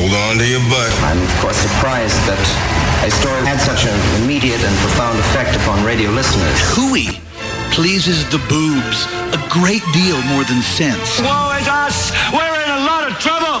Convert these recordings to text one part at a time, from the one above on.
Hold on to your butt. I'm, of course, surprised that a story had such an immediate and profound effect upon radio listeners. Hooey pleases the boobs a great deal more than sense. Woe is us! We're in a lot of trouble!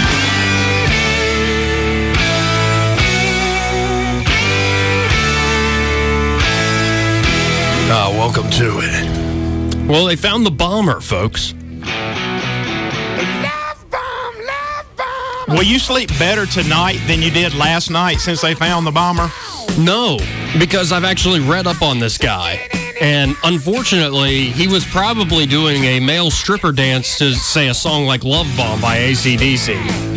Welcome to it. Well, they found the bomber, folks. Love bomb, love bomb. Will you sleep better tonight than you did last night since they found the bomber? No, because I've actually read up on this guy. And unfortunately, he was probably doing a male stripper dance to, say, a song like Love Bomb by AC/DC.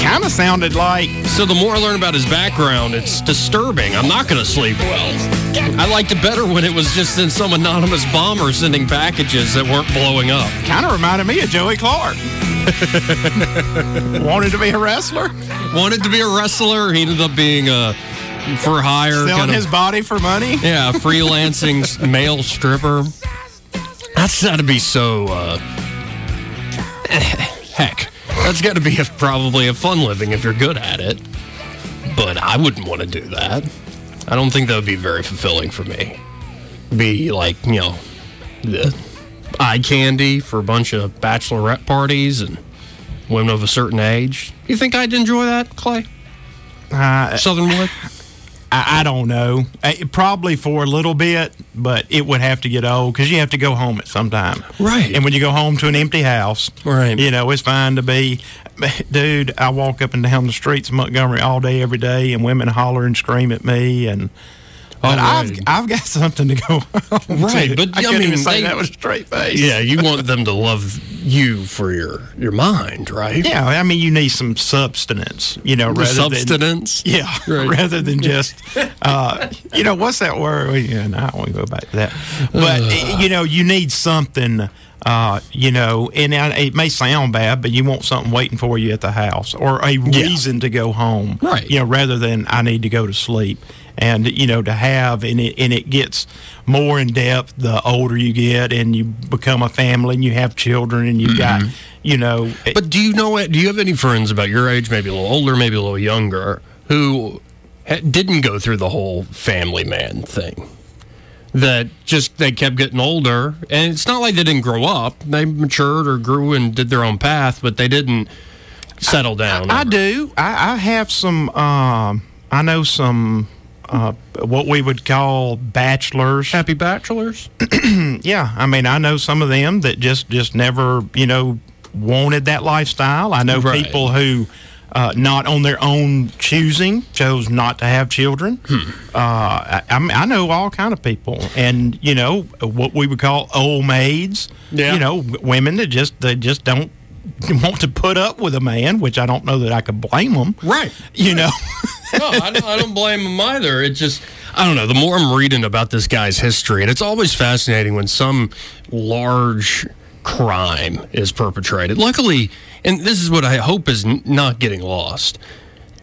Kind of sounded like... So the more I learn about his background, it's disturbing. I'm not going to sleep well. I liked it better when it was just in some anonymous bomber sending packages that weren't blowing up. Kind of reminded me of Joey Clark. Wanted to be a wrestler? Wanted to be a wrestler. He ended up being a... for hire. Selling kind of, his body for money? Yeah, freelancing male stripper. That's got to be so, heck, that's got to be probably a fun living if you're good at it. But I wouldn't want to do that. I don't think that would be very fulfilling for me. Be like, you know, the eye candy for a bunch of bachelorette parties and women of a certain age. You think I'd enjoy that, Clay? Southernwood? I don't know. Probably for a little bit, but it would have to get old because you have to go home at some time. Right. And when you go home to an empty house, right, you know, it's fine to be, dude, I walk up and down the streets of Montgomery all day, every day, and women holler and scream at me. And but I've got something to go home right, to. But I mean, even say that with a straight face. Yeah, you want them to love you for your mind, right? Yeah, I mean, you need some substance, you know, rather than just, you know, what's that word? Yeah, no, I won't go back to that. But you know, you need something. You know, and it may sound bad, but you want something waiting for you at the house or a reason to go home, right? You know, rather than I need to go to sleep. And, you know, to have, and it gets more in depth the older you get and you become a family and you have children and you've got, you know. But do you have any friends about your age, maybe a little older, maybe a little younger, who didn't go through the whole family man thing? That just, they kept getting older, and it's not like they didn't grow up. They matured or grew and did their own path, but they didn't settle down. I do. I have some, I know some... what we would call bachelors. Happy bachelors? Yeah. I mean, I know some of them that just never, you know, wanted that lifestyle. I know people who, not on their own choosing, chose not to have children. I know all kind of people. And, you know, what we would call old maids. Yeah. You know, women that just don't want to put up with a man, which I don't know that I could blame them. Right. You know? No, I don't blame him either. It just, I don't know, the more I'm reading about this guy's history, and it's always fascinating when some large crime is perpetrated. Luckily, and this is what I hope is not getting lost,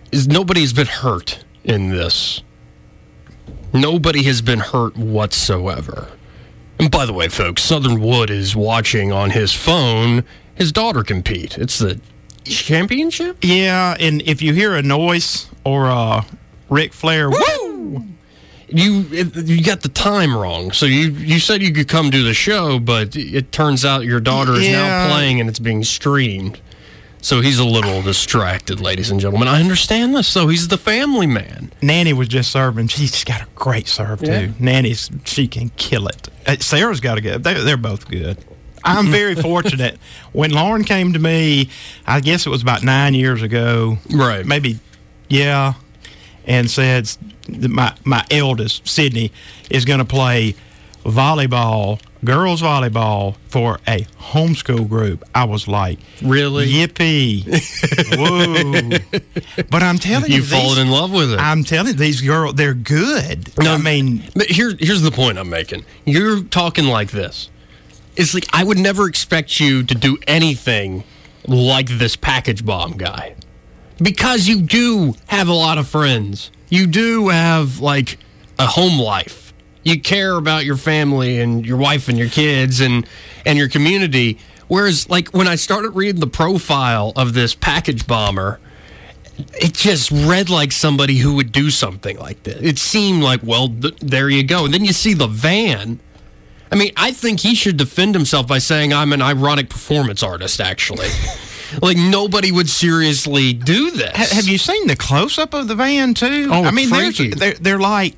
is nobody's been hurt in this. Nobody has been hurt whatsoever. And by the way, folks, Southernwood is watching on his phone his daughter compete. It's the championship? Yeah, and if you hear a noise... Or Ric Flair. Woo! You got the time wrong. So you said you could come do the show, but it turns out your daughter is now playing and it's being streamed. So he's a little distracted, ladies and gentlemen. I understand this, though. He's the family man. Nanny was just serving. She's got a great serve, too. Nanny's, she can kill it. Sarah's got a good. They're both good. I'm very fortunate. When Lauren came to me, I guess it was about 9 years ago. Right. Maybe... Yeah, and said my eldest, Sydney, is going to play volleyball girls volleyball for a homeschool group. I was like, really? Yippee. Whoa. But I'm telling you. You've fallen in love with it. I'm telling you, these girls, they're good. No, I mean. But here's the point I'm making. You're talking like this. It's like, I would never expect you to do anything like this package bomb guy. Because you do have a lot of friends. You do have, like, a home life. You care about your family and your wife and your kids and your community. Whereas, like, when I started reading the profile of this package bomber, it just read like somebody who would do something like this. It seemed like, well, there you go. And then you see the van. I mean, I think he should defend himself by saying, I'm an ironic performance artist, actually. Like, nobody would seriously do this. Have you seen the close-up of the van, too? Oh, I mean, they're like...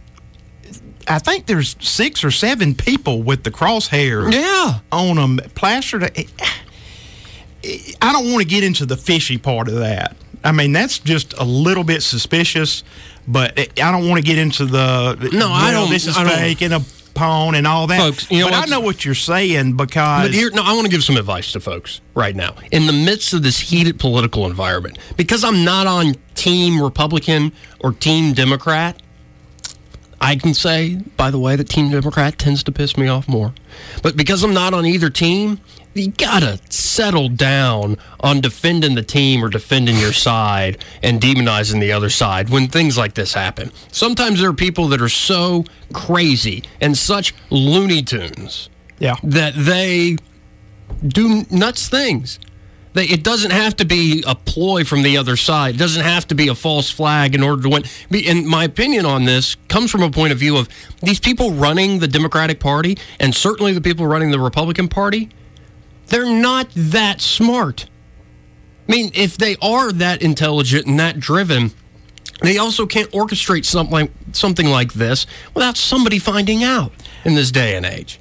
I think there's 6 or 7 people with the crosshairs on them, plastered. I don't want to get into the fishy part of that. I mean, that's just a little bit suspicious, but I don't want to get into the, this is fake and a pawn and all that. Folks, but I know what you're saying because... But here, I want to give some advice to folks right now. In the midst of this heated political environment, because I'm not on Team Republican or Team Democrat... I can say, by the way, that Team Democrat tends to piss me off more. But because I'm not on either team, you gotta settle down on defending the team or defending your side and demonizing the other side when things like this happen. Sometimes there are people that are so crazy and such Looney Tunes that they do nuts things. It doesn't have to be a ploy from the other side. It doesn't have to be a false flag in order to win. And my opinion on this comes from a point of view of these people running the Democratic Party and certainly the people running the Republican Party, they're not that smart. I mean, if they are that intelligent and that driven, they also can't orchestrate something like this without somebody finding out in this day and age.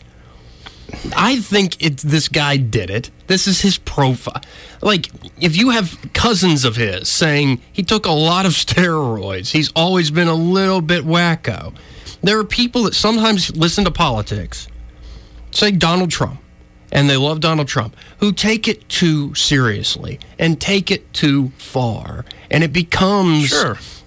I think this guy did it. This is his profile. Like, if you have cousins of his saying he took a lot of steroids, he's always been a little bit wacko. There are people that sometimes listen to politics, say Donald Trump, and they love Donald Trump, who take it too seriously and take it too far. And it becomes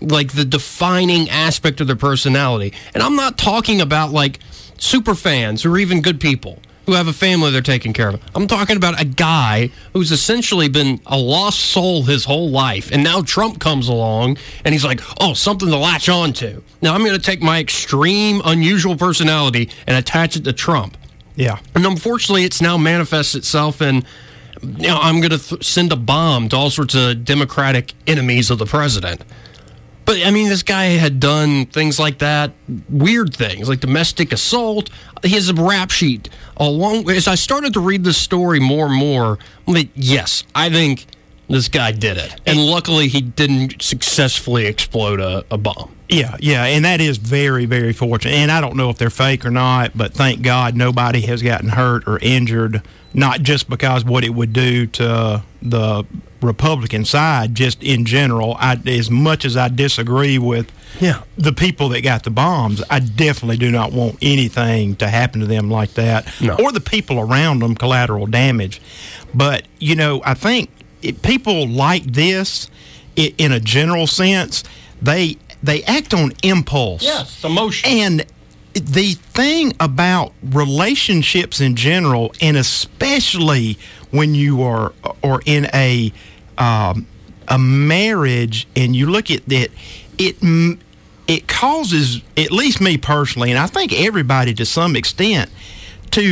like the defining aspect of their personality. And I'm not talking about like super fans or even good people who have a family they're taking care of. I'm talking about a guy who's essentially been a lost soul his whole life, and now Trump comes along, and he's like, oh, something to latch on to. Now I'm going to take my extreme, unusual personality and attach it to Trump. Yeah. And unfortunately, it's now manifests itself in, you know, I'm going to send a bomb to all sorts of Democratic enemies of the president. But, I mean, this guy had done things like that, weird things, like domestic assault. He has a rap sheet. As I started to read this story more and more, I'm like, yes, I think this guy did it. And luckily, he didn't successfully explode a bomb. Yeah, and that is very, very fortunate. And I don't know if they're fake or not, but thank God nobody has gotten hurt or injured, not just because what it would do to the Republican side, just in general. As much as I disagree with the people that got the bombs, I definitely do not want anything to happen to them like that, or the people around them, collateral damage. But, you know, I think people like this, in a general sense, they act on impulse. Yes, emotion. And the thing about relationships in general, and especially when you are in a marriage and you look at it, it causes, at least me personally, and I think everybody to some extent, you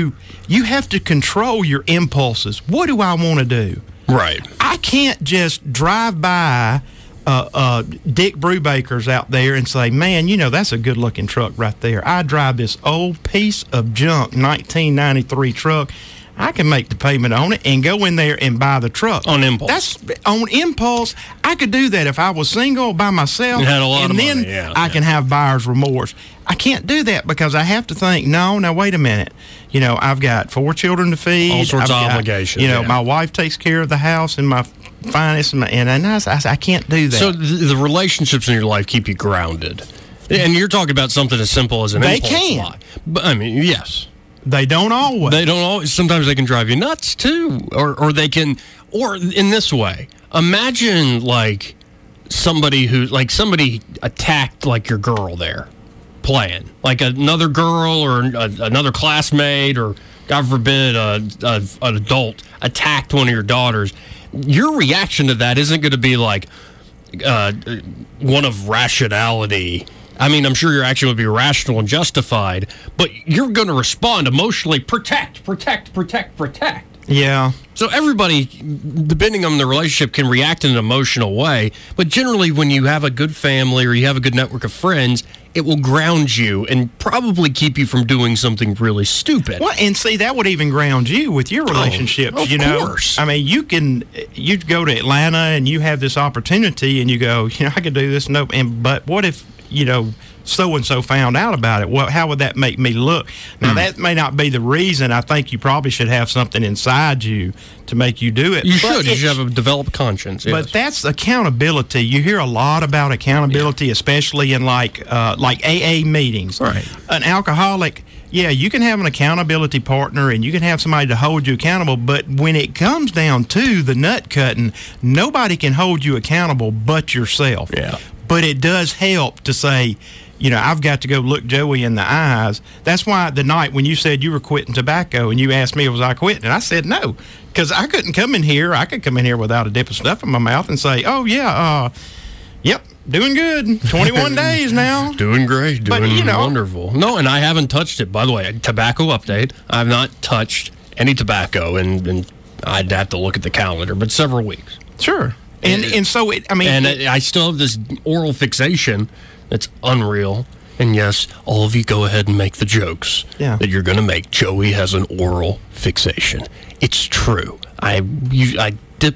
have to control your impulses. What do I want to do? Right. I can't just drive by Dick Brubaker's out there and say, man, you know, that's a good-looking truck right there. I drive this old piece of junk 1993 truck. I can make the payment on it and go in there and buy the truck. On impulse. That's on impulse. I could do that if I was single by myself. You had a lot of money. And then I can have buyer's remorse. I can't do that because I have to think, no, now wait a minute. You know, I've got 4 children to feed. All sorts of obligations. You know, my wife takes care of the house and my finance. And I can't do that. So the relationships in your life keep you grounded. And you're talking about something as simple as an impulse. They can. But, I mean, yes. They don't always. They don't always. Sometimes they can drive you nuts, too. Or they can, or in this way, imagine, like, somebody who, like, somebody attacked, like, your girl there playing. Like, another girl or another classmate or, God forbid, an adult attacked one of your daughters. Your reaction to that isn't going to be, like, one of rationality. I mean, I'm sure your action would be rational and justified, but you're going to respond emotionally, protect. Yeah. So everybody, depending on the relationship, can react in an emotional way, but generally when you have a good family or you have a good network of friends, it will ground you and probably keep you from doing something really stupid. Well, and see, that would even ground you with your relationships, you know? Of course. I mean, you go to Atlanta and you have this opportunity and you go, you know, I could do this, nope, but what if, you know, so-and-so found out about it? Well, how would that make me look? Now, that may not be the reason. I think you probably should have something inside you to make you do it. You should have a developed conscience. Yes. But that's accountability. You hear a lot about accountability, especially in like AA meetings. Right. An alcoholic, yeah, you can have an accountability partner and you can have somebody to hold you accountable, but when it comes down to the nut cutting, nobody can hold you accountable but yourself. Yeah. But it does help to say, you know, I've got to go look Joey in the eyes. That's why the night when you said you were quitting tobacco and you asked me, was I quitting? And I said no, because I couldn't come in here. I could come in here without a dip of stuff in my mouth and say, oh, yeah, yep, doing good. 21 days now. Doing great. Doing wonderful. No, and I haven't touched it. By the way, a tobacco update. I've not touched any tobacco, and I'd have to look at the calendar, but several weeks. Sure. And so, it, I mean... And I still have this oral fixation that's unreal. And yes, all of you go ahead and make the jokes that you're going to make. Joey has an oral fixation. It's true. I dip,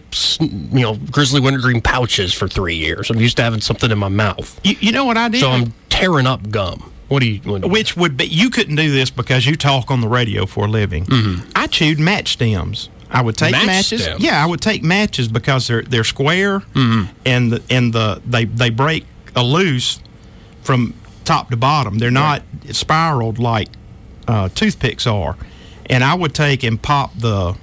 grizzly wintergreen pouches for 3 years. I'm used to having something in my mouth. You know what I did? So I'm tearing up gum. Which would be... You couldn't do this because you talk on the radio for a living. Mm-hmm. I chewed match stems. I would take matches. Them. Yeah, I would take matches because they're square and they break loose from top to bottom. They're not spiraled like toothpicks are. And I would take and pop the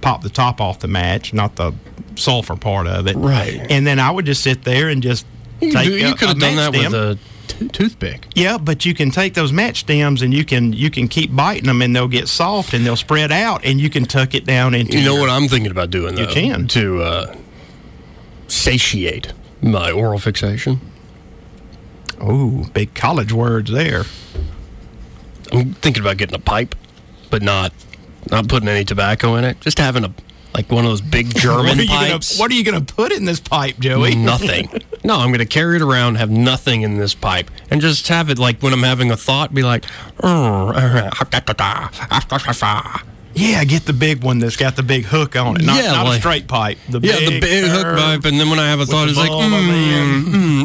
top off the match, not the sulfur part of it. Right. And then I would just sit there and just take. You could have done that with a toothpick. Yeah, but you can take those match stems and you can keep biting them and they'll get soft and they'll spread out and you can tuck it down into. You know what I'm thinking about doing? You can to satiate my oral fixation. Oh, big college words there. I'm thinking about getting a pipe, but not putting any tobacco in it. Just having a one of those big German pipes. What are you going to put in this pipe, Joey? Nothing. No, I'm going to carry it around, have nothing in this pipe, and just have it like when I'm having a thought, be like, yeah, get the big one that's got the big hook on it, not a straight pipe. The big hook pipe, and then when I have a thought, it's like,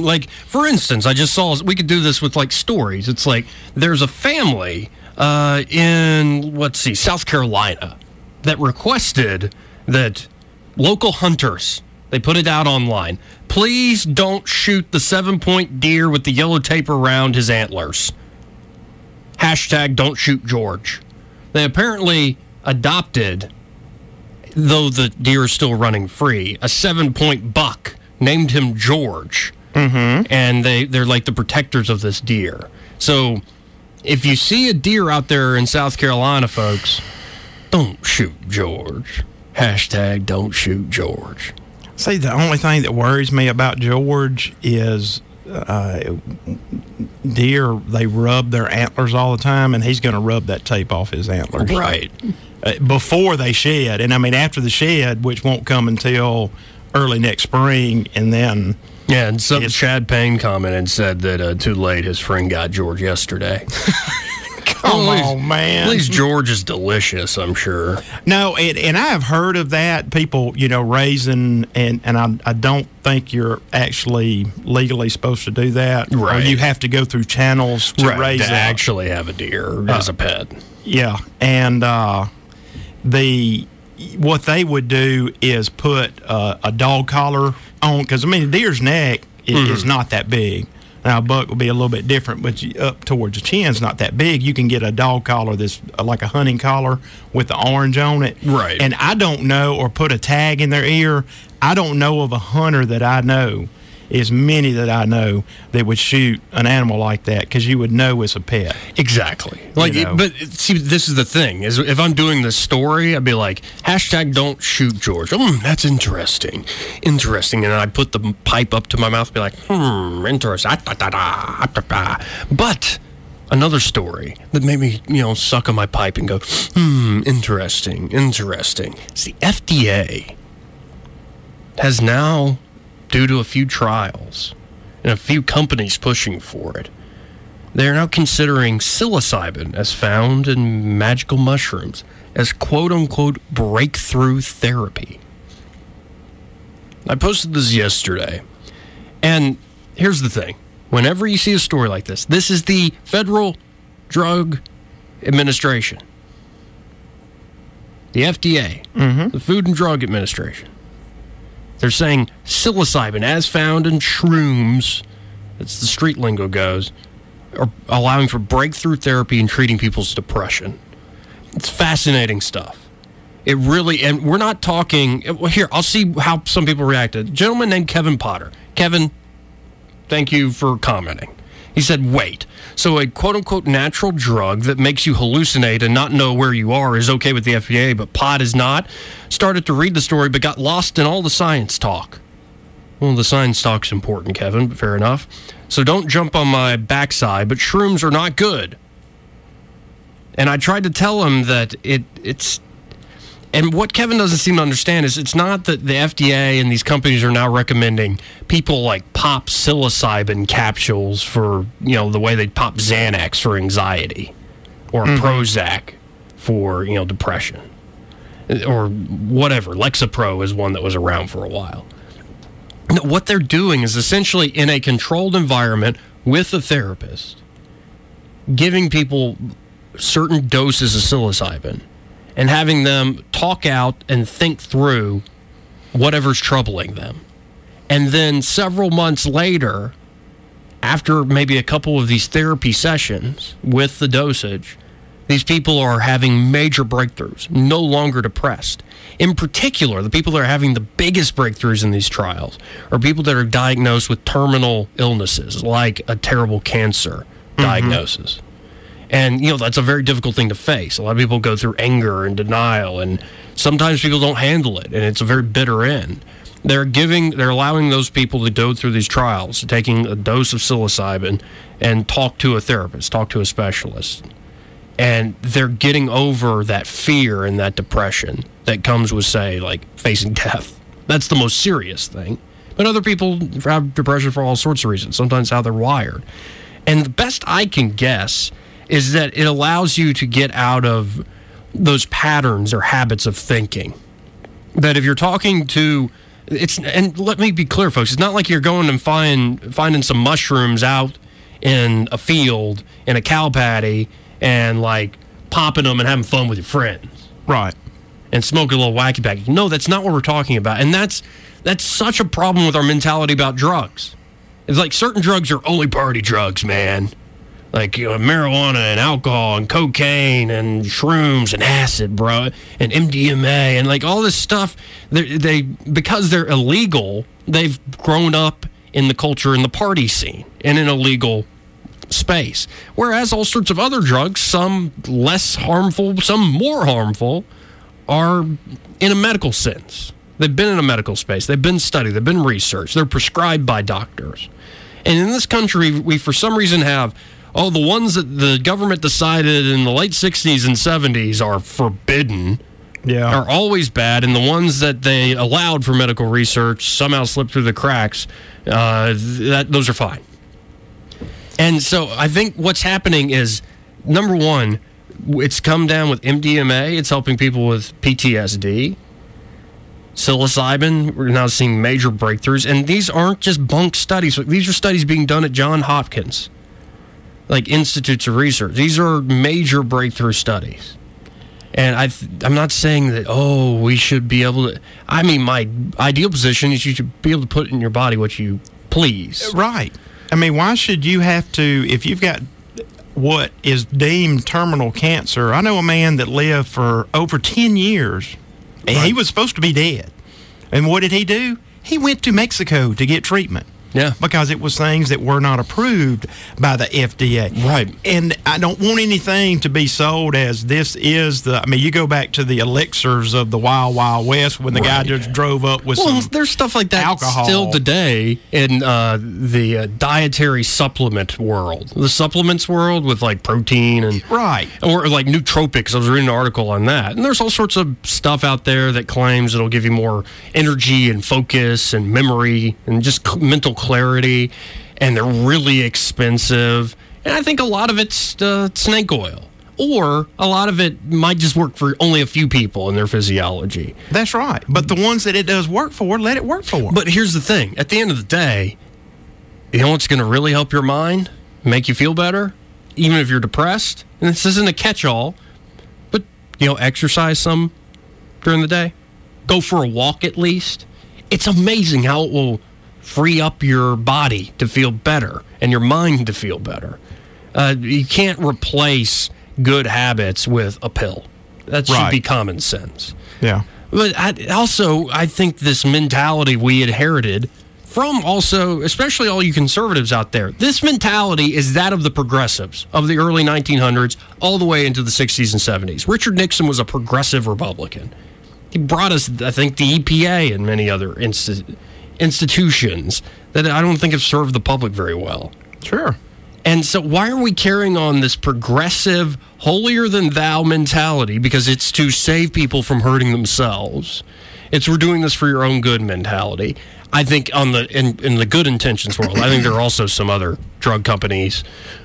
like, for instance, I just saw, we could do this with, like, stories. It's like, there's a family in, South Carolina that requested that local hunters, they put it out online, please don't shoot the 7-point deer with the yellow tape around his antlers. Hashtag don't shoot George. They apparently adopted, though the deer is still running free, a 7-point buck, named him George. Mm-hmm. And they're like the protectors of this deer. So if you see a deer out there in South Carolina, folks, don't shoot George. Hashtag don't shoot George. See, the only thing that worries me about George is deer, they rub their antlers all the time, and he's going to rub that tape off his antlers. Right. Before they shed. And, I mean, after the shed, which won't come until early next spring, and then... Yeah, and some Chad Payne commented and said that too late, his friend got George yesterday. Come on, man. At least George is delicious, I'm sure. No, and I have heard of that, people, raising, and I don't think you're actually legally supposed to do that. Right. Or you have to go through channels to raise to actually have a deer as a pet. Yeah, and what they would do is put a dog collar on, because, I mean, a deer's neck is not that big. Now, a buck will be a little bit different, but up towards the chin's not that big. You can get a dog collar that's like a hunting collar with the orange on it. Right. And I don't know, or put a tag in their ear. I don't know of a hunter that I know, as many that I know, that would shoot an animal like that, because you would know it's a pet. Exactly. Like, you know? But see, this is the thing: is if I'm doing this story, I'd be like, hashtag don't shoot George. That's interesting, interesting. And I put the pipe up to my mouth, and be like, interesting. But another story that made me, suck on my pipe and go, interesting, interesting. It's the FDA has now, due to a few trials and a few companies pushing for it, they're now considering psilocybin, as found in magical mushrooms, as quote-unquote breakthrough therapy. I posted this yesterday, and here's the thing. Whenever you see a story like this, this is the Federal Drug Administration, the FDA, the Food and Drug Administration. They're saying psilocybin, as found in shrooms, that's the street lingo goes, are allowing for breakthrough therapy in treating people's depression. It's fascinating stuff. It really, and we're not talking, here, I'll see how some people react to it. A gentleman named Kevin Potter. Kevin, thank you for commenting. He said, wait, so a quote-unquote natural drug that makes you hallucinate and not know where you are is okay with the FDA, but pot is not? Started to read the story, but got lost in all the science talk. Well, the science talk's important, Kevin, but fair enough. So don't jump on my backside, but shrooms are not good. And I tried to tell him that it's... And what Kevin doesn't seem to understand is it's not that the FDA and these companies are now recommending people like pop psilocybin capsules for, the way they pop Xanax for anxiety, or Prozac for, depression, or whatever. Lexapro is one that was around for a while. What they're doing is essentially, in a controlled environment with a therapist, giving people certain doses of psilocybin and having them talk out and think through whatever's troubling them. And then several months later, after maybe a couple of these therapy sessions with the dosage, these people are having major breakthroughs, no longer depressed. In particular, the people that are having the biggest breakthroughs in these trials are people that are diagnosed with terminal illnesses, like a terrible cancer diagnosis. And, that's a very difficult thing to face. A lot of people go through anger and denial, and sometimes people don't handle it, and it's a very bitter end. They're allowing those people to go through these trials, taking a dose of psilocybin, and talk to a therapist, talk to a specialist. And they're getting over that fear and that depression that comes with, say, like facing death. That's the most serious thing. But other people have depression for all sorts of reasons, sometimes how they're wired. And the best I can guess is that it allows you to get out of those patterns or habits of thinking. That if you're talking to... And let me be clear, folks. It's not like you're going and finding some mushrooms out in a field, in a cow patty, and, popping them and having fun with your friends. Right. And smoking a little wacky pack. No, that's not what we're talking about. And that's such a problem with our mentality about drugs. It's like certain drugs are only party drugs, man. Like marijuana and alcohol and cocaine and shrooms and acid, bro, and MDMA and all this stuff. Because they're illegal, they've grown up in the culture, in the party scene, in an illegal space. Whereas all sorts of other drugs, some less harmful, some more harmful, are in a medical sense. They've been in a medical space. They've been studied. They've been researched. They're prescribed by doctors. And in this country, we for some reason have... Oh, the ones that the government decided in the late 60s and 70s are forbidden, are always bad, and the ones that they allowed for medical research somehow slipped through the cracks, those are fine. And so I think what's happening is, number one, it's come down with MDMA. It's helping people with PTSD. Psilocybin, we're now seeing major breakthroughs. And these aren't just bunk studies. These are studies being done at Johns Hopkins. Institutes of research. These are major breakthrough studies. And I'm not saying that, we should be able to... I mean, my ideal position is you should be able to put in your body what you please. Right. I mean, why should you have to, if you've got what is deemed terminal cancer? I know a man that lived for over 10 years, and he was supposed to be dead. And what did he do? He went to Mexico to get treatment. Yeah. Because it was things that were not approved by the FDA. Right. And I don't want anything to be sold as this is the, I mean, you go back to the elixirs of the Wild Wild West when the guy just drove up with some there's stuff like that alcohol. Still today in the dietary supplement world. The supplements world with like protein and... Right. Or like nootropics. I was reading an article on that. And there's all sorts of stuff out there that claims it'll give you more energy and focus and memory and just mental clarity, and they're really expensive. And I think a lot of it's snake oil, or a lot of it might just work for only a few people in their physiology. That's right. But the ones that it does work for, let it work for. But here's the thing. At the end of the day, you know what's going to really help your mind, make you feel better, even if you're depressed? And this isn't a catch-all, but, you know, exercise some during the day. Go for a walk at least. It's amazing how it will free up your body to feel better and your mind to feel better. You can't replace good habits with a pill. That should be common sense. Yeah. But I think this mentality we inherited from also, especially all you conservatives out there, this mentality is that of the progressives of the early 1900s all the way into the 60s and 70s. Richard Nixon was a progressive Republican. He brought us, I think, the EPA and many other institutions that I don't think have served the public very well. Sure. And so why are we carrying on this progressive, holier-than-thou mentality? Because it's to save people from hurting themselves. It's we're doing this for your own good mentality. I think on the in the good intentions world, I think there are also some other drug companies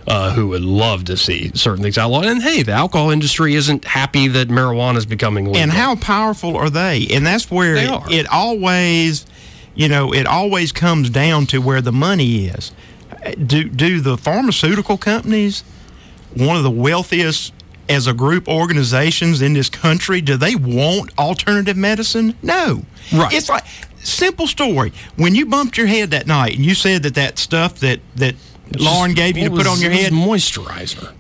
who would love to see certain things outlawed. And hey, the alcohol industry isn't happy that marijuana is becoming legal. And how powerful are they? And that's where it always... You know, it always comes down to where the money is. Do the pharmaceutical companies, one of the wealthiest as a group organizations in this country, do they want alternative medicine? No. Right. It's like, simple story. When you bumped your head that night and you said that stuff that Lauren gave you to put on your head. Moisturizer.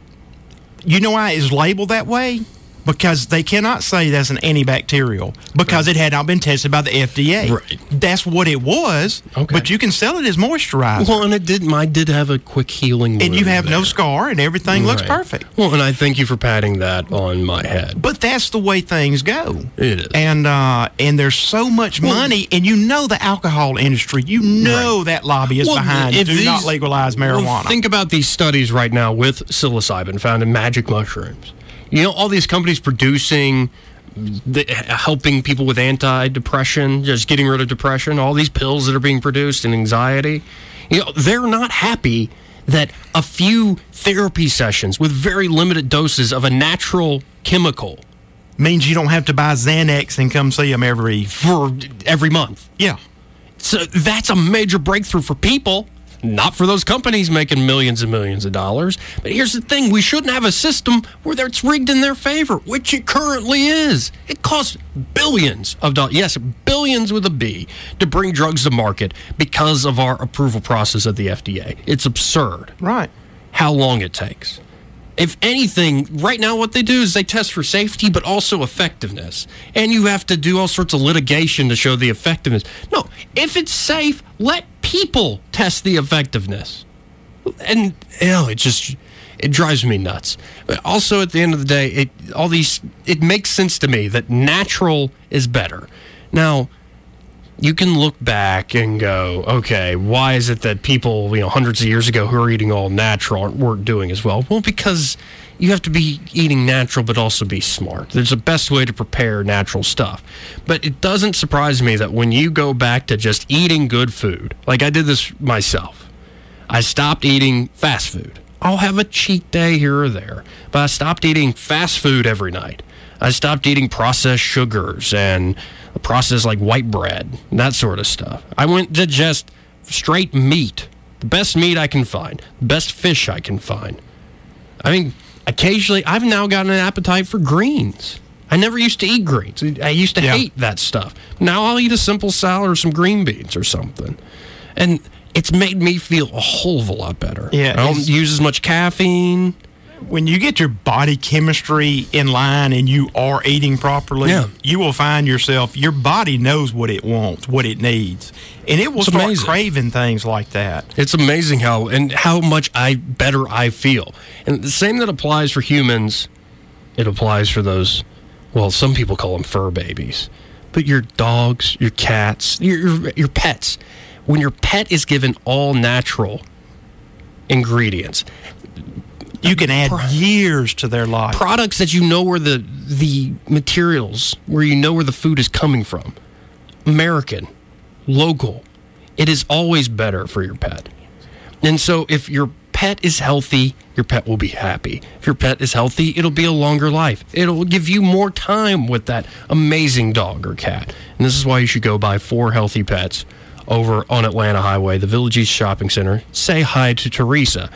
You know why it's labeled that way? Because they cannot say that's an antibacterial because it had not been tested by the FDA. Right. That's what it was, but you can sell it as moisturizer. Well, and mine did have a quick healing wound. And you have no scar, and everything looks perfect. Well, and I thank you for patting that on my head. But that's the way things go. It is. And there's so much money, and you know the alcohol industry. You know that lobby is behind not legalize marijuana. Well, think about these studies right now with psilocybin found in magic mushrooms. You know, all these companies producing, helping people with anti-depression, just getting rid of depression, all these pills that are being produced and anxiety, you know, they're not happy that a few therapy sessions with very limited doses of a natural chemical means you don't have to buy Xanax and come see them every month. Yeah. So that's a major breakthrough for people. Not for those companies making millions and millions of dollars. But here's the thing. We shouldn't have a system where it's rigged in their favor, which it currently is. It costs billions of dollars. Yes, billions with a B to bring drugs to market because of our approval process at the FDA. It's absurd. Right. How long it takes. If anything, right now what they do is they test for safety but also effectiveness. And you have to do all sorts of litigation to show the effectiveness. No, if it's safe, let people test the effectiveness. And it drives me nuts. But also at the end of the day, it makes sense to me that natural is better. Now, you can look back and go, okay, why is it that people, you know, hundreds of years ago who are eating all natural weren't doing as well? Well, because you have to be eating natural but also be smart. There's the best way to prepare natural stuff. But it doesn't surprise me that when you go back to just eating good food, like I did this myself, I stopped eating fast food. I'll have a cheat day here or there, but I stopped eating fast food every night. I stopped eating processed sugars and processed like white bread, that sort of stuff. I went to just straight meat, the best meat I can find, best fish I can find. I mean, occasionally, I've now gotten an appetite for greens. I never used to eat greens. I used to hate that stuff. Now I'll eat a simple salad or some green beans or something. And it's made me feel a whole lot better. Yeah, I don't use as much caffeine. When you get your body chemistry in line and you are eating properly, you will find yourself, your body knows what it wants, what it needs. And it will start craving things like that. It's amazing how much better I feel. And the same that applies for humans, it applies for those, well, some people call them fur babies. But your dogs, your cats, your pets. When your pet is given all natural ingredients, you can add years to their life. Products that you know where the materials, where you know where the food is coming from. American, local. It is always better for your pet. And so if your pet is healthy, your pet will be happy. If your pet is healthy, it'll be a longer life. It'll give you more time with that amazing dog or cat. And this is why you should go buy 4 Healthy Pets over on Atlanta Highway, the Village East Shopping Center. Say hi to Teresa.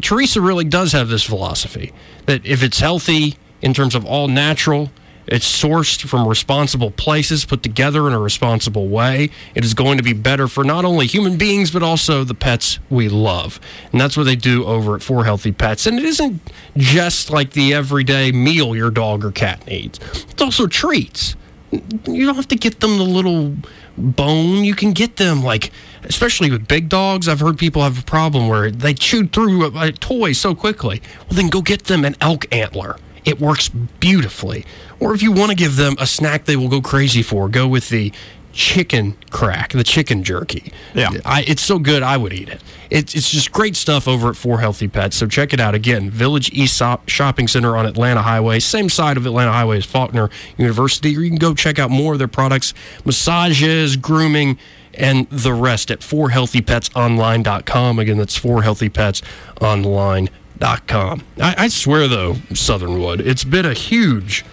Teresa really does have this philosophy that if it's healthy in terms of all natural, it's sourced from responsible places, put together in a responsible way, it is going to be better for not only human beings, but also the pets we love. And that's what they do over at 4 Healthy Pets. And it isn't just like the everyday meal your dog or cat needs. It's also treats. You don't have to get them the little bone. You can get them, like, especially with big dogs, I've heard people have a problem where they chew through a toy so quickly. Well, then go get them an elk antler. It works beautifully. Or if you want to give them a snack they will go crazy for, go with the chicken crack, the chicken jerky. Yeah, it's so good I would eat it. It's just great stuff over at 4 Healthy Pets, so check it out. Again, Village East Shopping Center on Atlanta Highway, same side of Atlanta Highway as Faulkner University, or you can go check out more of their products, massages, grooming, and the rest at 4healthypetsonline.com. Again, that's 4healthypetsonline.com. I swear, though, Southernwood, it's been a huge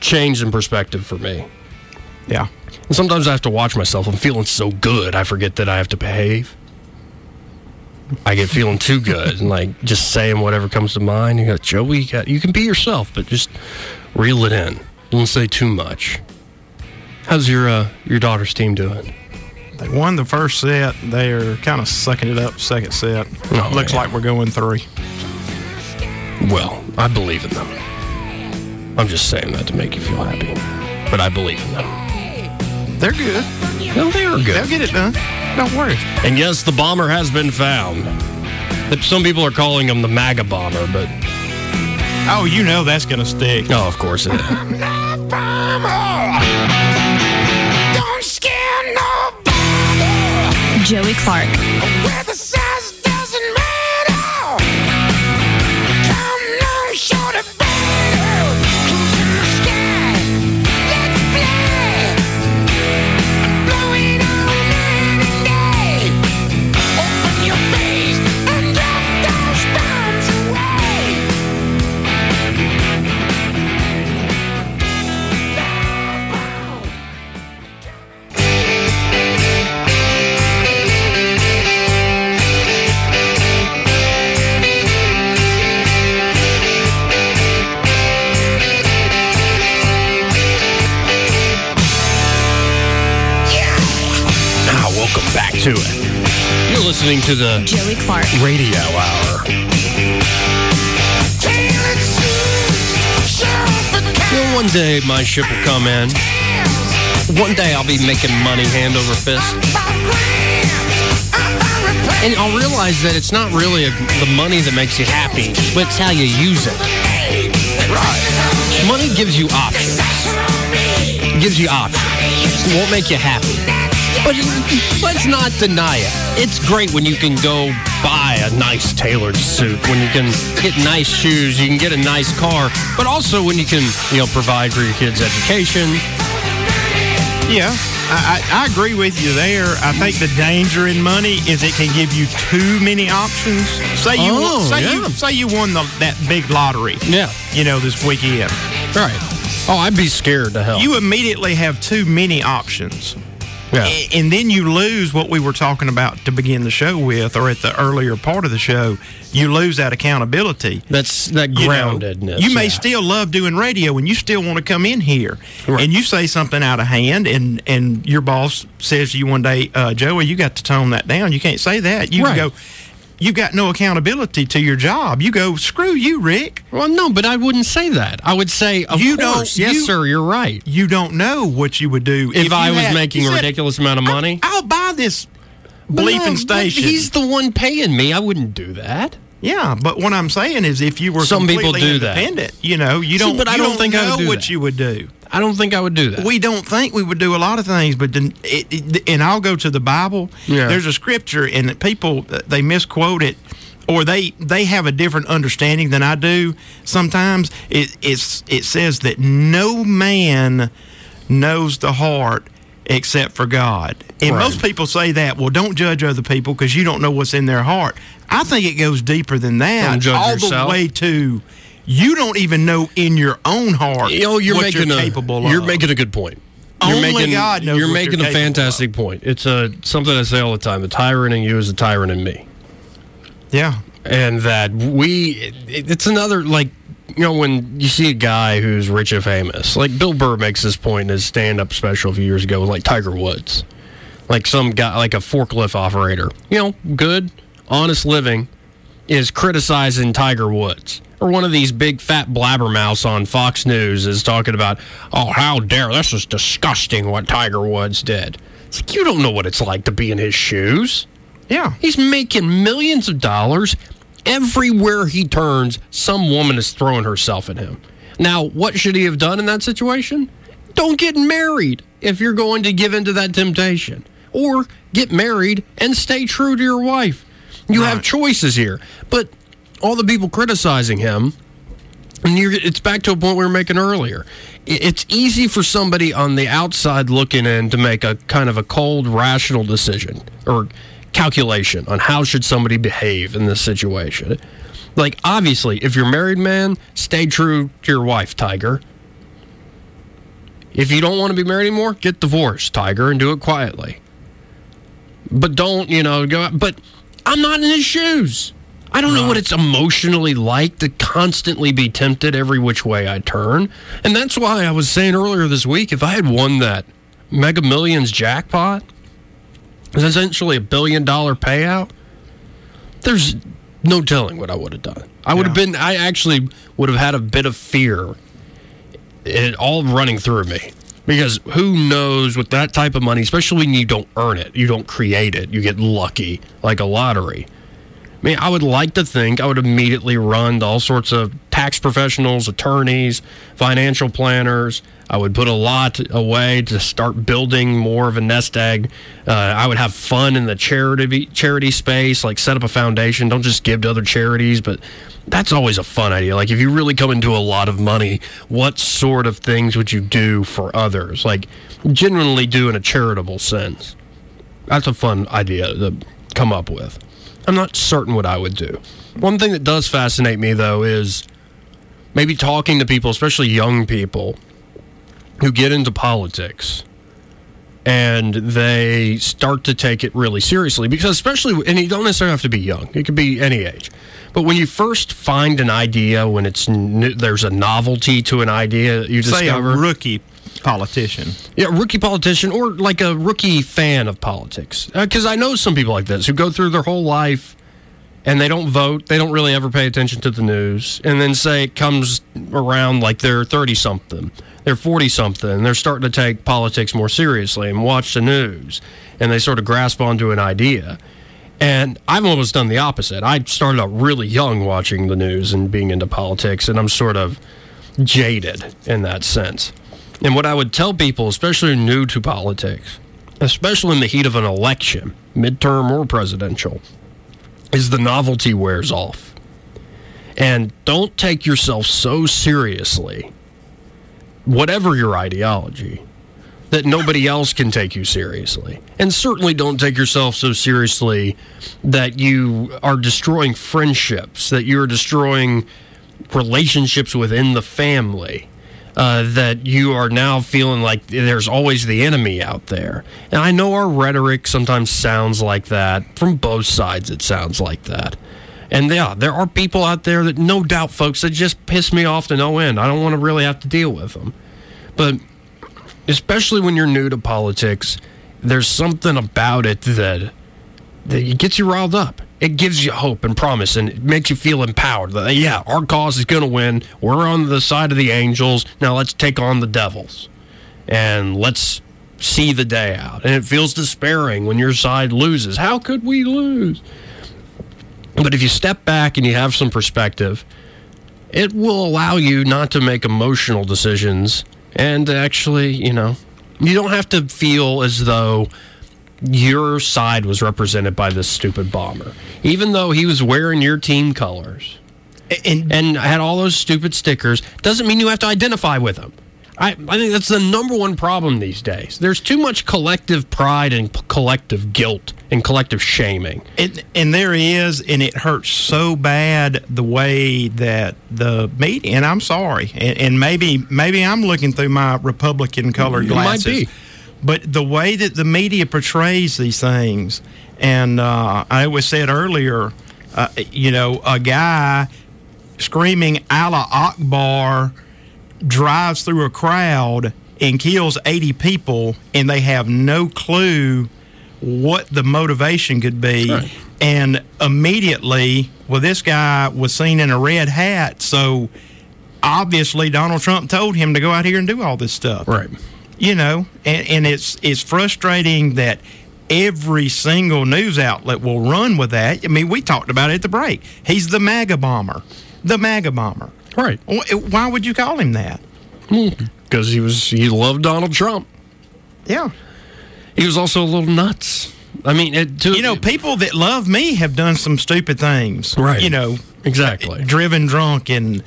change in perspective for me. Yeah. And sometimes I have to watch myself. I'm feeling so good, I forget that I have to behave. I get feeling too good and, like, just saying whatever comes to mind. You got Joey, you can be yourself, but just reel it in. Don't say too much. How's your daughter's team doing? They won the first set. They are kind of sucking it up second set. Oh, looks like we're going 3. Well, I believe in them. I'm just saying that to make you feel happy. But I believe in them. They're good. No, they are good. They'll get it done. Don't worry. And yes, the bomber has been found. Some people are calling him the MAGA bomber, but... Oh, you know that's going to stick. Oh, of course it is. I'm the bomber. Don't scare nobody. Joey Clark. Where the size doesn't matter. Come on, show the battle. Who's in the sky? Let's play. To it. You're listening to the Joey Clark Radio Hour. You know, one day my ship will come in. One day I'll be making money hand over fist. And I'll realize that it's not really the money that makes you happy, but it's how you use it. Right. Money gives you options. It gives you options. It won't make you happy. But let's not deny it. It's great when you can go buy a nice tailored suit, when you can get nice shoes, you can get a nice car, but also when you can, provide for your kids' education. Yeah, I agree with you there. I think the danger in money is it can give you too many options. Say you won that big lottery. Yeah, this weekend. Right. Oh, I'd be scared to hell. You immediately have too many options. Yeah. And then you lose what we were talking about to begin the show with, or at the earlier part of the show, you lose that accountability. That's that groundedness. You may still love doing radio, and you still want to come in here. Right. And you say something out of hand, and your boss says to you one day, Joey, you got to tone that down. You can't say that. You can go... You've got no accountability to your job. You go, screw you, Rick. Well, no, but I wouldn't say that. I would say, of course, yes, sir, you're right. You don't know what you would do if I was making a ridiculous amount of money. I'll buy this bleeping station. He's the one paying me. I wouldn't do that. Yeah, but what I'm saying is if you were completely independent, you know, you don't know what you would do. I don't think I would do that. We don't think we would do a lot of things, but and I'll go to the Bible. Yeah. There's a scripture, and people, they misquote it, or they have a different understanding than I do sometimes. It says that no man knows the heart except for God. And most people say that, well, don't judge other people because you don't know what's in their heart. I think it goes deeper than that, all the way to... You don't even know in your own heart what you're capable of. You're making a good point. Only God knows. You're making a fantastic point. It's something I say all the time. The tyrant in you is the tyrant in me. Yeah. And that it's another, like, you know, when you see a guy who's rich and famous, like Bill Burr makes this point in his stand-up special a few years ago, like Tiger Woods. Like some guy, like a forklift operator. You know, good, honest living is criticizing Tiger Woods. Or one of these big fat blabbermouths on Fox News is talking about, oh, how dare, this is disgusting what Tiger Woods did. It's like, you don't know what it's like to be in his shoes. Yeah. He's making millions of dollars. Everywhere he turns, some woman is throwing herself at him. Now, what should he have done in that situation? Don't get married if you're going to give in to that temptation. Or get married and stay true to your wife. You have choices here. But... all the people criticizing him, and it's back to a point we were making earlier. It's easy for somebody on the outside looking in to make a kind of a cold, rational decision or calculation on how should somebody behave in this situation. Like, obviously, if you're a married man, stay true to your wife, Tiger. If you don't want to be married anymore, get divorced, Tiger, and do it quietly. But don't, you know, go out. But I'm not in his shoes. I don't know what it's emotionally like to constantly be tempted every which way I turn. And that's why I was saying earlier this week, if I had won that Mega Millions jackpot, it's essentially a $1 billion payout, there's no telling what I would have done. I would have been, I actually would have had a bit of fear it all running through me. Because who knows with that type of money, especially when you don't earn it, you don't create it, you get lucky like a lottery. I mean, I would like to think I would immediately run to all sorts of tax professionals, attorneys, financial planners. I would put a lot away to start building more of a nest egg. I would have fun in the charity space, like set up a foundation. Don't just give to other charities, but that's always a fun idea. Like, if you really come into a lot of money, what sort of things would you do for others? Like, generally do in a charitable sense. That's a fun idea to come up with. I'm not certain what I would do. One thing that does fascinate me, though, is maybe talking to people, especially young people, who get into politics and they start to take it really seriously. Because especially, and you don't necessarily have to be young. It could be any age. But when you first find an idea, when it's new, there's a novelty to an idea that you discover. Say a rookie politician. Yeah, rookie politician, or like a rookie fan of politics. Because I know some people like this who go through their whole life and they don't vote. They don't really ever pay attention to the news. And then say it comes around like they're 30-something, they're 40-something, and they're starting to take politics more seriously and watch the news. And they sort of grasp onto an idea. And I've almost done the opposite. I started out really young watching the news and being into politics, and I'm sort of jaded in that sense. And what I would tell people, especially new to politics, especially in the heat of an election, midterm or presidential, is the novelty wears off. And don't take yourself so seriously, whatever your ideology, that nobody else can take you seriously. And certainly don't take yourself so seriously that you are destroying friendships, that you're destroying relationships within the family. that you are now feeling like there's always the enemy out there. And I know our rhetoric sometimes sounds like that. From both sides, it sounds like that. And yeah, there are people out there that, no doubt, folks, that just piss me off to no end. I don't want to really have to deal with them. But especially when you're new to politics, there's something about it that it gets you riled up. It gives you hope and promise, and it makes you feel empowered. Yeah, our cause is going to win. We're on the side of the angels. Now let's take on the devils, and let's see the day out. And it feels despairing when your side loses. How could we lose? But if you step back and you have some perspective, it will allow you not to make emotional decisions. And actually, you don't have to feel as though your side was represented by this stupid bomber, even though he was wearing your team colors and had all those stupid stickers. Doesn't mean you have to identify with him. I think that's the number one problem these days. There's too much collective pride and collective guilt and collective shaming. And there is, and it hurts so bad the way that the media, and I'm sorry, and maybe I'm looking through my Republican-colored glasses. It might be. But the way that the media portrays these things, and I was said earlier, a guy screaming Allah Akbar drives through a crowd and kills 80 people, and they have no clue what the motivation could be. Right. And immediately, this guy was seen in a red hat, so obviously Donald Trump told him to go out here and do all this stuff. Right. And it's frustrating that every single news outlet will run with that. I mean, we talked about it at the break. He's the MAGA bomber. The MAGA bomber. Right. Why would you call him that? Because he loved Donald Trump. Yeah. He was also a little nuts. I mean, people that love me have done some stupid things. Right. Exactly. Driven drunk and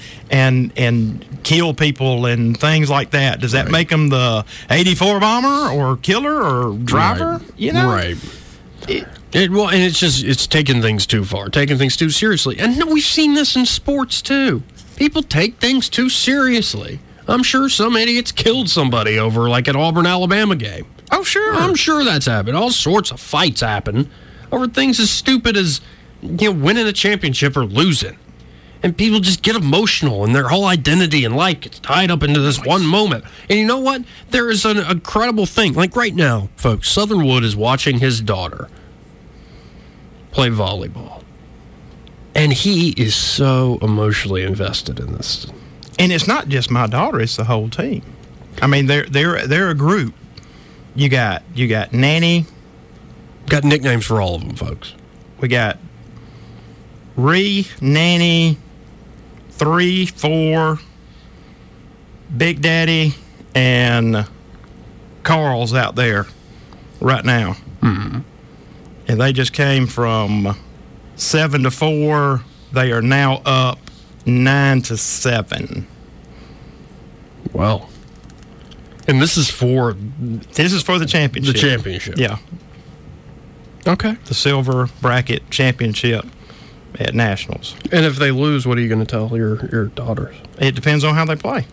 kill people and things like that. Does that make them the 84 bomber or killer or driver? Right. Right. And it's taking things too far, taking things too seriously. And we've seen this in sports too. People take things too seriously. I'm sure some idiots killed somebody over an Auburn-Alabama game. Oh, sure. I'm sure that's happened. All sorts of fights happen over things as stupid as winning a championship or losing. And people just get emotional, and their whole identity and life gets tied up into this one moment. And you know what? There is an incredible thing. Like right now, folks, Southernwood is watching his daughter play volleyball. And he is so emotionally invested in this. And it's not just my daughter, it's the whole team. I mean, they're a group. You got Nanny. Got nicknames for all of them, folks. We got Ree, Nanny, 3, 4, Big Daddy, and Carl's out there right now. Mm-hmm. And they just came from 7-4. They are now up 9-7. Wow. And this is for the championship. The championship. Yeah. Okay. The silver bracket championship at nationals. And if they lose, what are you going to tell your daughters? It depends on how they play.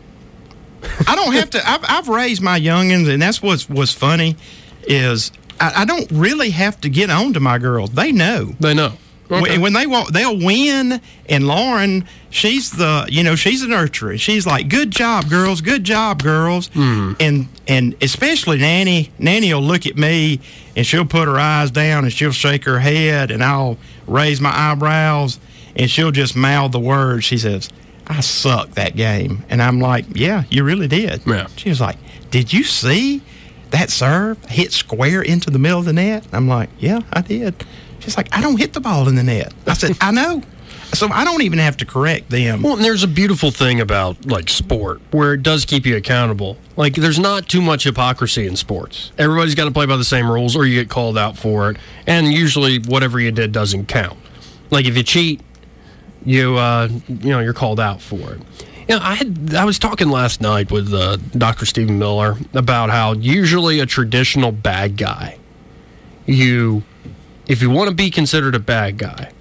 I don't have to. I've raised my youngins, and that's what's funny is I don't really have to get on to my girls. They know. They know. Okay. When they walk, they'll win. And Lauren, she's a nurturer. She's like, "Good job, girls. Good job, girls." Mm. And especially Nanny will look at me, and she'll put her eyes down, and she'll shake her head, and I'll raise my eyebrows, and she'll just mouth the words. She says, "I suck that game," and I'm like, "Yeah, you really did." Yeah. She was like, "Did you see that serve hit square into the middle of the net?" I'm like, "Yeah, I did." She's like, "I don't hit the ball in the net." I said, "I know." So I don't even have to correct them. Well, and there's a beautiful thing about, sport where it does keep you accountable. There's not too much hypocrisy in sports. Everybody's got to play by the same rules or you get called out for it. And usually whatever you did doesn't count. If you cheat, you're called out for it. I was talking last night with Dr. Stephen Miller about how usually a traditional bad guy, if you want to be considered a bad guy,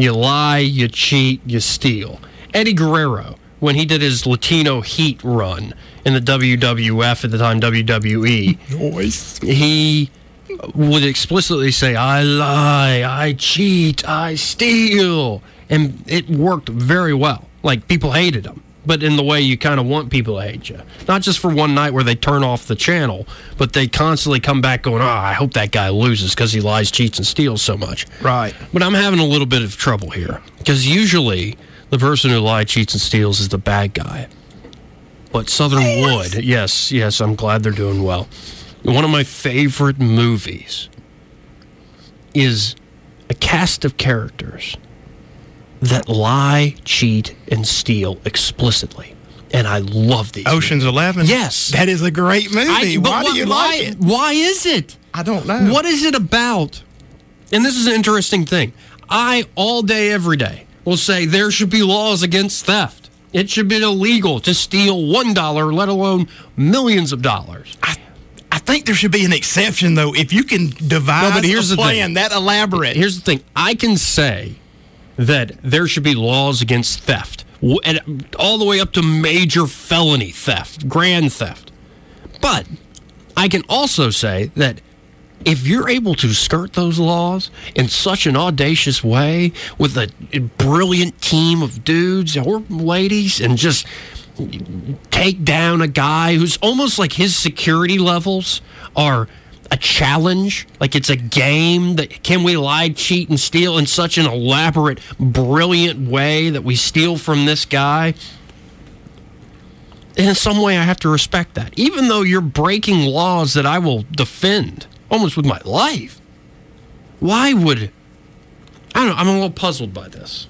you lie, you cheat, you steal. Eddie Guerrero when he did his Latino Heat run in the WWF at the time, WWE, he would explicitly say, I lie, I cheat, I steal. And it worked very well. Like, people hated him. But in the way you kind of want people to hate you. Not just for one night where they turn off the channel, but they constantly come back going, oh, I hope that guy loses because he lies, cheats, and steals so much. Right. But I'm having a little bit of trouble here. Because usually the person who lies, cheats, and steals is the bad guy. But Southernwood, yes, I'm glad they're doing well. One of my favorite movies is a cast of characters that lie, cheat, and steal explicitly. And I love these. Ocean's 11? Yes. That is a great movie. Why do you like it? Why is it? I don't know. What is it about? And this is an interesting thing. I, all day, every day, will say there should be laws against theft. It should be illegal to steal $1, let alone millions of dollars. I think there should be an exception, though. If you can devise a plan that elaborate. Here's the thing. I can say that there should be laws against theft, and all the way up to major felony theft, grand theft. But I can also say that if you're able to skirt those laws in such an audacious way with a brilliant team of dudes or ladies and just take down a guy who's almost like his security levels are a challenge, like it's a game that can we lie, cheat, and steal in such an elaborate, brilliant way that we steal from this guy. And in some way, I have to respect that, even though you're breaking laws that I will defend almost with my life. Why would I don't know? I'm a little puzzled by this.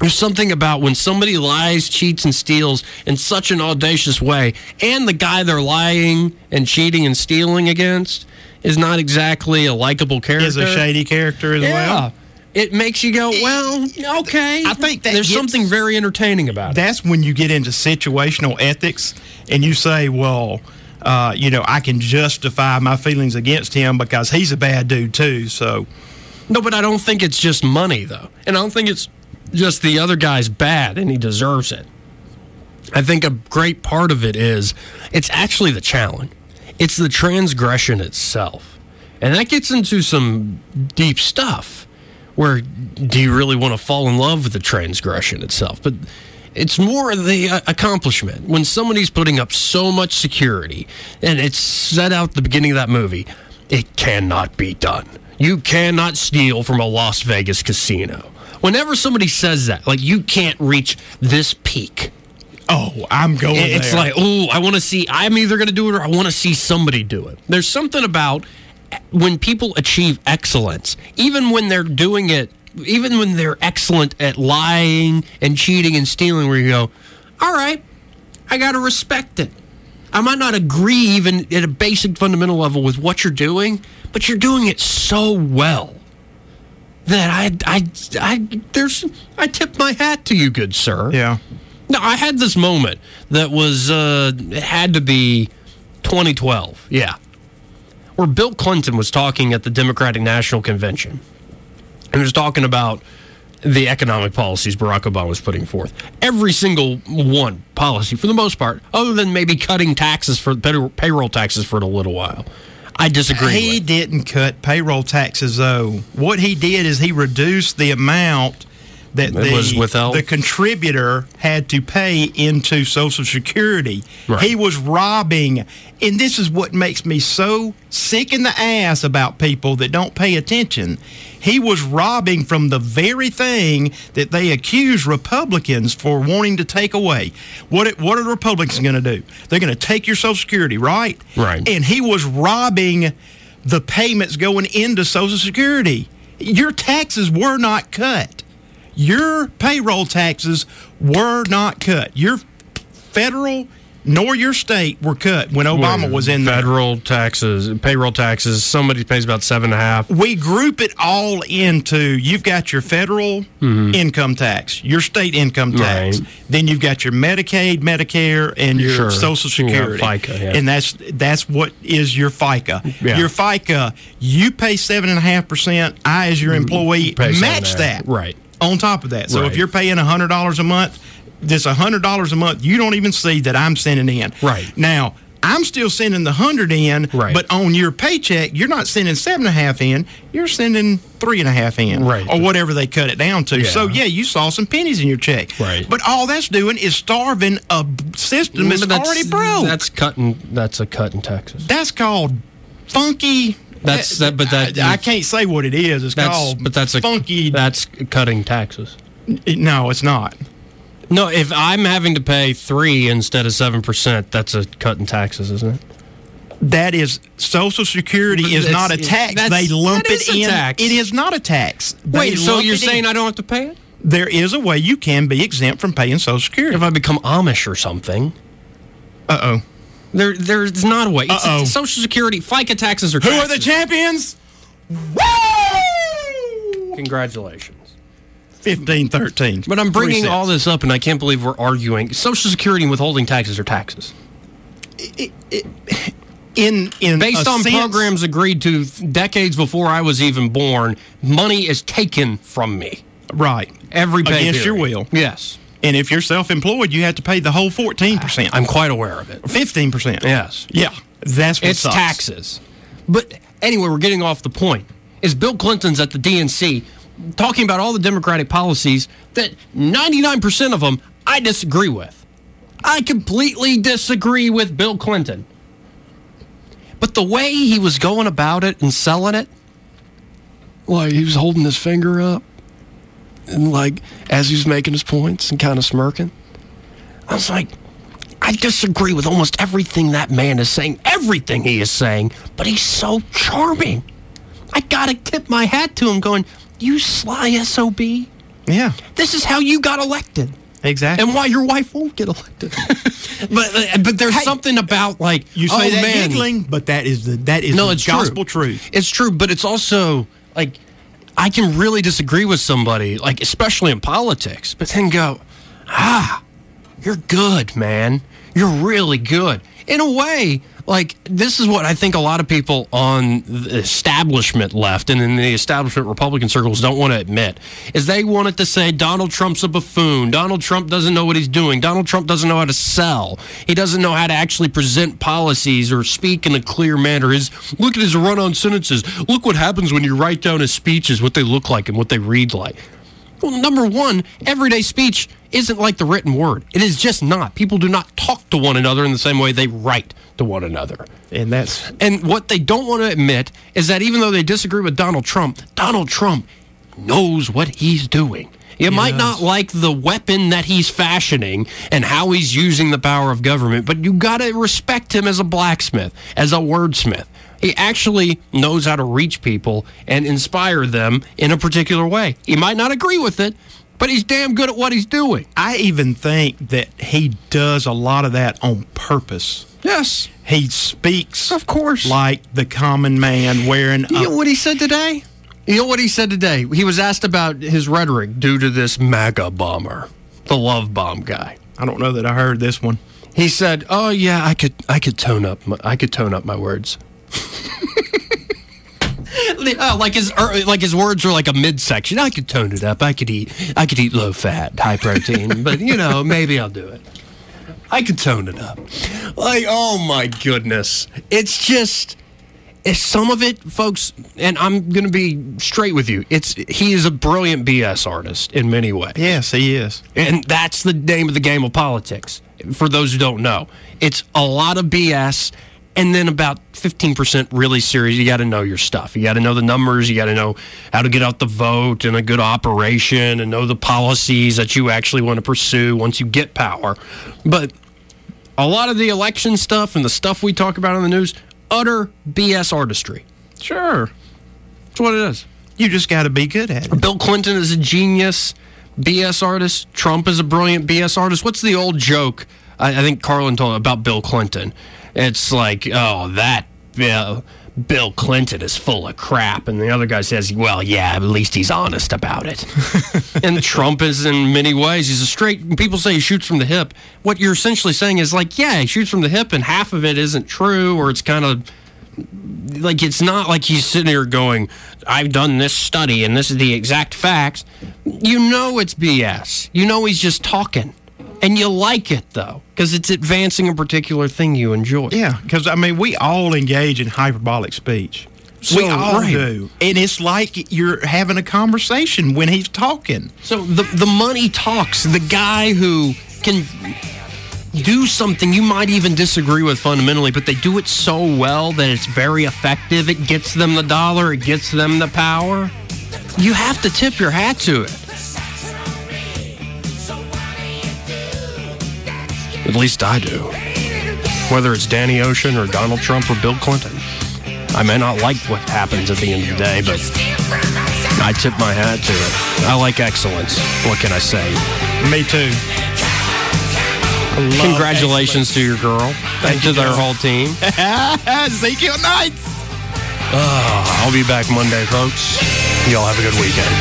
There's something about when somebody lies, cheats, and steals in such an audacious way, and the guy they're lying and cheating and stealing against is not exactly a likable character. Is a shady character as well. It makes you go, well, okay. I think that there's something very entertaining about it. That's when you get into situational ethics and you say, well, I can justify my feelings against him because he's a bad dude too. So, no, but I don't think it's just money, though. And I don't think it's just the other guy's bad and he deserves it. I think a great part of it is it's actually the challenge. It's the transgression itself. And that gets into some deep stuff where do you really want to fall in love with the transgression itself? But it's more the accomplishment. When somebody's putting up so much security, and it's set out at the beginning of that movie, it cannot be done. You cannot steal from a Las Vegas casino. Whenever somebody says that, like, you can't reach this peak. Oh, I'm going there. It's like, oh, I want to see, I'm either going to do it or I want to see somebody do it. There's something about when people achieve excellence, even when they're doing it, even when they're excellent at lying and cheating and stealing, where you go, all right, I got to respect it. I might not agree even at a basic fundamental level with what you're doing, but you're doing it so well that I tip my hat to you, good sir. Yeah. No, I had this moment that was it had to be 2012. Yeah, where Bill Clinton was talking at the Democratic National Convention, and he was talking about the economic policies Barack Obama was putting forth. Every single one policy, for the most part, other than maybe cutting taxes for payroll taxes for a little while. I disagree. He didn't cut payroll taxes, though. What he did is he reduced the amount that the contributor had to pay into Social Security. Right. He was robbing, and this is what makes me so sick in the ass about people that don't pay attention. He was robbing from the very thing that they accuse Republicans for wanting to take away. What are the Republicans going to do? They're going to take your Social Security, right? Right. And he was robbing the payments going into Social Security. Your taxes were not cut. Your payroll taxes were not cut. Your federal nor your state were cut when Obama was in there. Federal taxes, payroll taxes, somebody pays about 7.5. We group it all into, you've got your federal income tax, your state income tax, right. Then you've got your Medicaid, Medicare, and your Social Security. Yeah, FICA, yeah. And that's what is your FICA. Yeah. Your FICA, you pay 7.5%, I as your employee match that. Right. On top of that. So if you're paying $100 a month, that's $100 a month, you don't even see that I'm sending in. Right. Now, I'm still sending the $100 in, right, but on your paycheck, you're not sending $7.50 in, you're sending $3.50 in, right, or whatever they cut it down to. Yeah. So, yeah, you saw some pennies in your check. Right. But all that's doing is starving a system that's already broke. That's a cut in taxes. That's called funky... I can't say what it is. It's called funky... That's cutting taxes. No, it's not. No, if I'm having to pay 3% instead of 7%, that's a cut in taxes, isn't it? That is, Social Security is not a tax. They lump it in. Tax. It is not a tax. Wait, so you're saying I don't have to pay it? There is a way you can be exempt from paying Social Security. If I become Amish or something. Uh-oh. There's not a way. It's Social Security, FICA taxes are taxes. Who are the champions? Woo! Congratulations. 1513. But I'm bringing all this up, and I can't believe we're arguing. Social Security and withholding taxes are taxes. Based on programs agreed to decades before I was even born, money is taken from me. Right. Every pay against your will. Yes. And if you're self-employed, you have to pay the whole 14%. I'm quite aware of it. 15%. Yes. Yeah. That's what sucks. It's taxes. But anyway, we're getting off the point. Is Bill Clinton's at the DNC... talking about all the Democratic policies that 99% of them I disagree with. I completely disagree with Bill Clinton. But the way he was going about it and selling it, like he was holding his finger up and like as he was making his points and kind of smirking, I was like, I disagree with almost everything that man is saying, everything he is saying, but he's so charming. I gotta tip my hat to him going, you sly SOB. Yeah. This is how you got elected. Exactly. And why your wife won't get elected. but there's something about like you say giggling, but that is gospel truth. It's true, but it's also like I can really disagree with somebody, like especially in politics, but then go, you're good, man. You're really good. In a way, like, this is what I think a lot of people on the establishment left and in the establishment Republican circles don't want to admit, is they wanted to say Donald Trump's a buffoon. Donald Trump doesn't know what he's doing. Donald Trump doesn't know how to sell. He doesn't know how to actually present policies or speak in a clear manner. Look at his run-on sentences. Look what happens when you write down his speeches, what they look like and what they read like. Well, number one, everyday speech isn't like the written word. It is just not. People do not talk to one another in the same way they write to one another. And what they don't want to admit is that even though they disagree with Donald Trump knows what he's doing. You might not like the weapon that he's fashioning and how he's using the power of government, but you got to respect him as a blacksmith, as a wordsmith. He actually knows how to reach people and inspire them in a particular way. He might not agree with it, but he's damn good at what he's doing. I even think that he does a lot of that on purpose. Yes. He speaks, of course, like the common man wearing... You know what he said today? He was asked about his rhetoric due to this MAGA bomber, the love bomb guy. I don't know that I heard this one. He said, "Oh yeah, I could tone up my words." Like his words are like a midsection. I could tone it up. I could eat low fat, high protein, but maybe I'll do it. I could tone it up. Like, oh my goodness. It's some of it, folks, and I'm going to be straight with you. He is a brilliant BS artist in many ways. Yes, he is. And that's the name of the game of politics. For those who don't know, it's a lot of BS. And then about 15% really serious. You got to know your stuff. You got to know the numbers. You got to know how to get out the vote and a good operation and know the policies that you actually want to pursue once you get power. But a lot of the election stuff and the stuff we talk about on the news, utter BS artistry. Sure. That's what it is. You just got to be good at it. Bill Clinton is a genius BS artist. Trump is a brilliant BS artist. What's the old joke I think Carlin told about Bill Clinton? It's like, oh, that Bill Clinton is full of crap. And the other guy says, well, yeah, at least he's honest about it. And Trump is in many ways. He's a straight... People say he shoots from the hip. What you're essentially saying is like, yeah, he shoots from the hip and half of it isn't true or it's kind of... Like, it's not like he's sitting here going, I've done this study and this is the exact facts. It's BS. He's just talking. And you like it, though, because it's advancing a particular thing you enjoy. Yeah, because, I mean, we all engage in hyperbolic speech. So, we all do. And it's like you're having a conversation when he's talking. So the money talks. The guy who can do something you might even disagree with fundamentally, but they do it so well that it's very effective. It gets them the dollar. It gets them the power. You have to tip your hat to it. At least I do. Whether it's Danny Ocean or Donald Trump or Bill Clinton. I may not like what happens at the end of the day, but I tip my hat to it. I like excellence. What can I say? Me too. Congratulations excellence. To your girl. Thank you, to their whole team. Ezekiel Nights. I'll be back Monday, folks. Y'all have a good weekend.